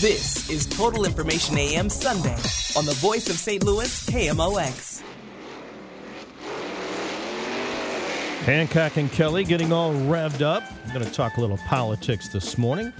This is Total Information AM Sunday on the voice of St. Louis, KMOX. Hancock and Kelly getting all revved up. I'm going to talk a little politics this morning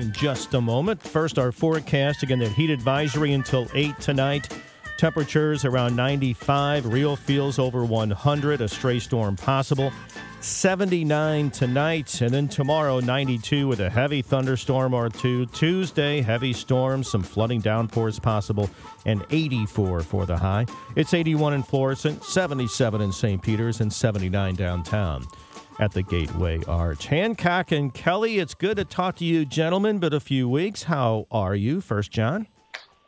in just a moment. First, our forecast. Again, the heat advisory until 8 tonight. Temperatures around 95. Real feels over 100. A stray storm possible. 79 tonight. And then tomorrow, 92 with a heavy thunderstorm or two. Tuesday, heavy storms. Some flooding downpours possible. And 84 for the high. It's 81 in Florissant, 77 in St. Peter's, and 79 downtown at the Gateway Arch. Hancock and Kelly, it's good to talk to you, gentlemen, but a few weeks. How are you? First, John?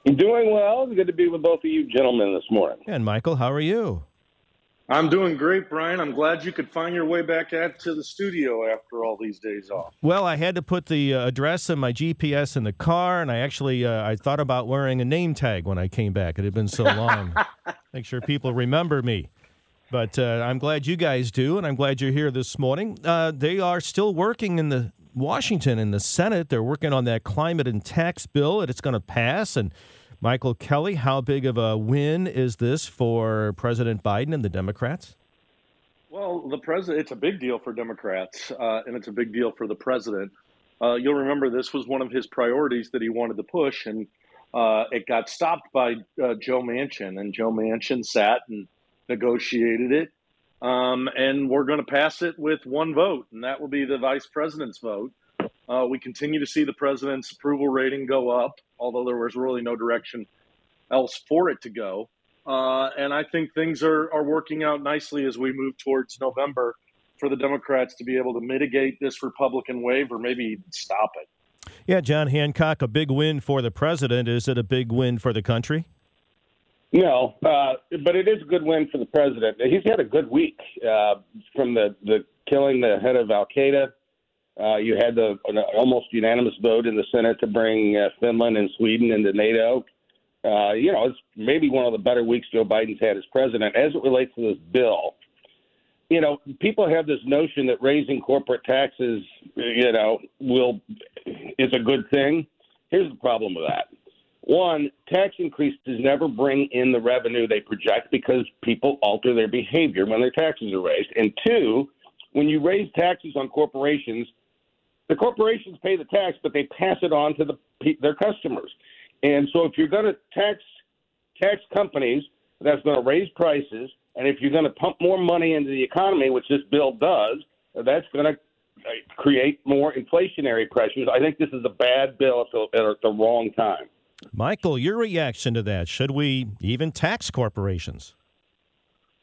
I'm doing well. It's good to be with both of you gentlemen this morning. And Michael, how are you? I'm doing great, Brian. I'm glad you could find your way back out to the studio after all these days off. Well, I had to put the address and my GPS in the car, and I actually I thought about wearing a name tag when I came back. It had been so long. Make sure people remember me. But I'm glad you guys do, and I'm glad you're here this morning. They are still working in the Washington in the Senate. They're working on that climate and tax bill, and it's going to pass. And Michael Kelly, how big of a win is this for President Biden and the Democrats? Well, the president—it's a big deal for Democrats, and it's a big deal for the president. You'll remember this was one of his priorities that he wanted to push, and it got stopped by Joe Manchin. And Joe Manchin sat and negotiated it, and we're going to pass it with one vote, and that will be the vice president's vote. We continue to see the president's approval rating go up, although there was really no direction else for it to go. And I think things are working out nicely as we move towards November for the Democrats to be able to mitigate this Republican wave or maybe even stop it. Yeah, John Hancock, a big win for the president. Is it a big win for the country? No, but it is a good win for the president. He's had a good week from the killing the head of Al-Qaeda. You had an almost unanimous vote in the Senate to bring Finland and Sweden into NATO. It's maybe one of the better weeks Joe Biden's had as president. As it relates to this bill, people have this notion that raising corporate taxes, is a good thing. Here's the problem with that. One, tax increases never bring in the revenue they project because people alter their behavior when their taxes are raised. And two, when you raise taxes on corporations, the corporations pay the tax, but they pass it on to their customers. And so if you're going to tax companies, that's going to raise prices. And if you're going to pump more money into the economy, which this bill does, that's going to create more inflationary pressures. I think this is a bad bill at the wrong time. Michael, your reaction to that? Should we even tax corporations?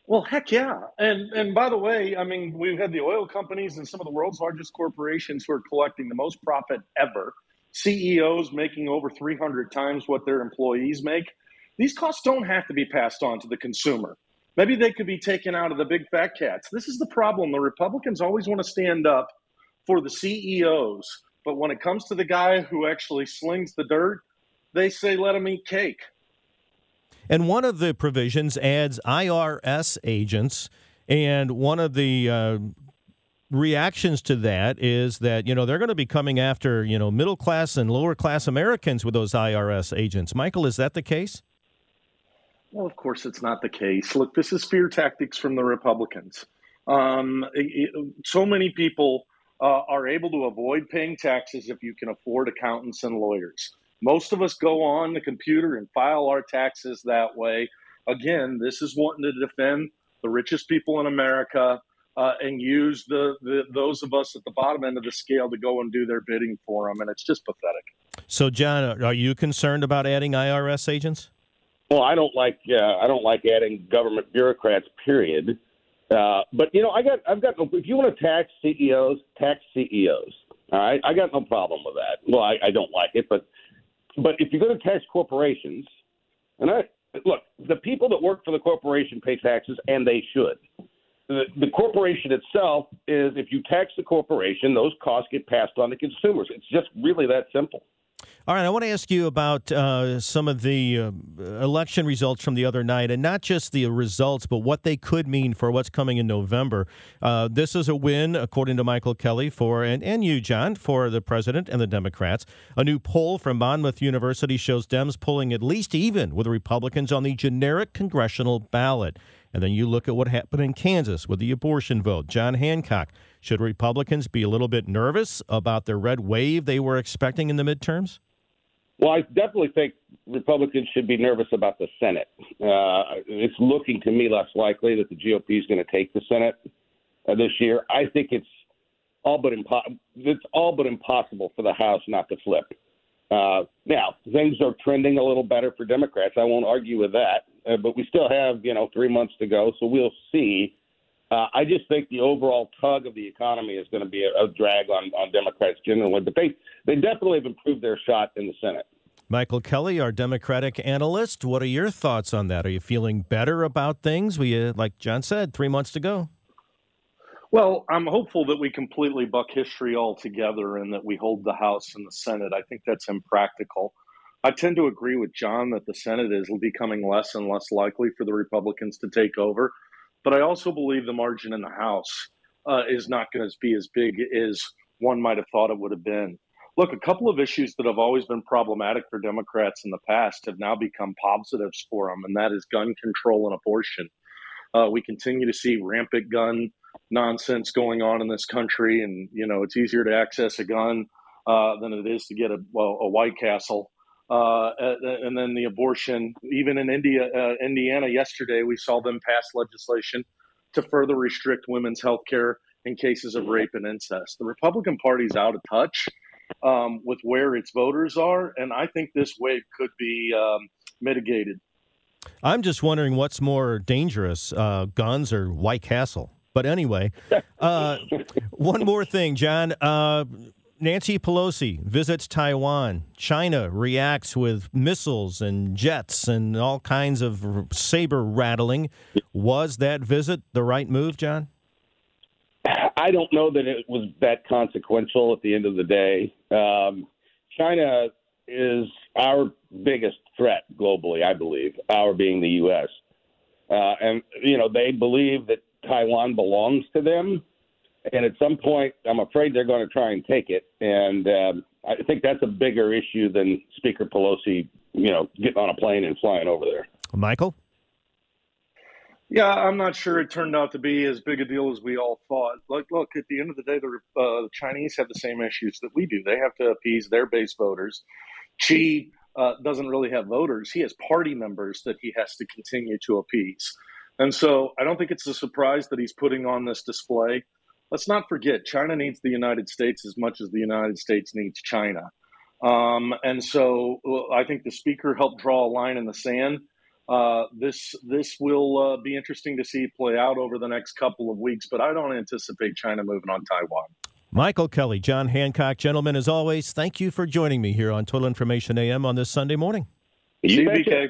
Well, heck yeah. And by the way, I mean, we've had the oil companies and some of the world's largest corporations who are collecting the most profit ever. CEOs making over 300 times what their employees make. These costs don't have to be passed on to the consumer. Maybe they could be taken out of the big fat cats. This is the problem. The Republicans always want to stand up for the CEOs. But when it comes to the guy who actually slings the dirt, they say, let them eat cake. And one of the provisions adds IRS agents. And one of the reactions to that is that, they're going to be coming after, middle class and lower class Americans with those IRS agents. Michael, is that the case? Well, of course, it's not the case. Look, this is fear tactics from the Republicans. So many people are able to avoid paying taxes if you can afford accountants and lawyers. Most of us go on the computer and file our taxes that way. Again, this is wanting to defend the richest people in America and use those of us at the bottom end of the scale to go and do their bidding for them, and it's just pathetic. So, John, are you concerned about adding IRS agents? Well, I don't like adding government bureaucrats. Period. But I've got. If you want to tax CEOs, tax CEOs. All right, I got no problem with that. Well, I don't like it, but if you're going to tax corporations, and look, the people that work for the corporation pay taxes, and they should. The corporation itself is, if you tax the corporation, those costs get passed on to consumers. It's just really that simple. All right, I want to ask you about some of the election results from the other night, and not just the results, but what they could mean for what's coming in November. This is a win, according to Michael Kelly, and you, John, for the president and the Democrats. A new poll from Monmouth University shows Dems pulling at least even with the Republicans on the generic congressional ballot. And then you look at what happened in Kansas with the abortion vote. John Hancock, should Republicans be a little bit nervous about the red wave they were expecting in the midterms? Well, I definitely think Republicans should be nervous about the Senate. It's looking to me less likely that the GOP is going to take the Senate this year. I think it's all but impossible for the House not to flip. Now, things are trending a little better for Democrats. I won't argue with that. But we still have, 3 months to go, so we'll see. I just think the overall tug of the economy is going to be a drag on Democrats generally. But they definitely have improved their shot in the Senate. Michael Kelly, our Democratic analyst, what are your thoughts on that? Are you feeling better about things? Like John said, 3 months to go. Well, I'm hopeful that we completely buck history altogether and that we hold the House and the Senate. I think that's impractical. I tend to agree with John that the Senate is becoming less and less likely for the Republicans to take over. But I also believe the margin in the House is not going to be as big as one might have thought it would have been. Look, a couple of issues that have always been problematic for Democrats in the past have now become positives for them, and that is gun control and abortion. We continue to see rampant gun nonsense going on in this country, and, it's easier to access a gun than it is to get a White Castle. And then the abortion, even in Indiana yesterday, we saw them pass legislation to further restrict women's health care in cases of rape and incest. The Republican Party's out of touch with where its voters are, and I think this wave could be mitigated. I'm just wondering what's more dangerous, guns or White Castle. But anyway, one more thing, John. Nancy Pelosi visits Taiwan. China reacts with missiles and jets and all kinds of saber rattling. Was that visit the right move, John? I don't know that it was that consequential at the end of the day. China is our biggest threat globally, I believe, our being the U.S. And they believe that Taiwan belongs to them. And at some point, I'm afraid they're going to try and take it. And I think that's a bigger issue than Speaker Pelosi, getting on a plane and flying over there. Michael? Yeah, I'm not sure it turned out to be as big a deal as we all thought. Look, at the end of the day, the Chinese have the same issues that we do. They have to appease their base voters. Xi doesn't really have voters. He has party members that he has to continue to appease. And so I don't think it's a surprise that he's putting on this display. Let's not forget, China needs the United States as much as the United States needs China. And so I think the speaker helped draw a line in the sand. This will be interesting to see play out over the next couple of weeks, but I don't anticipate China moving on Taiwan. Michael Kelly, John Hancock, gentlemen, as always, thank you for joining me here on Total Information AM on this Sunday morning. See you, BK.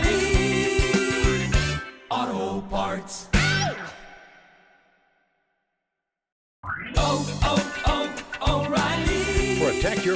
Auto Parts. Protect your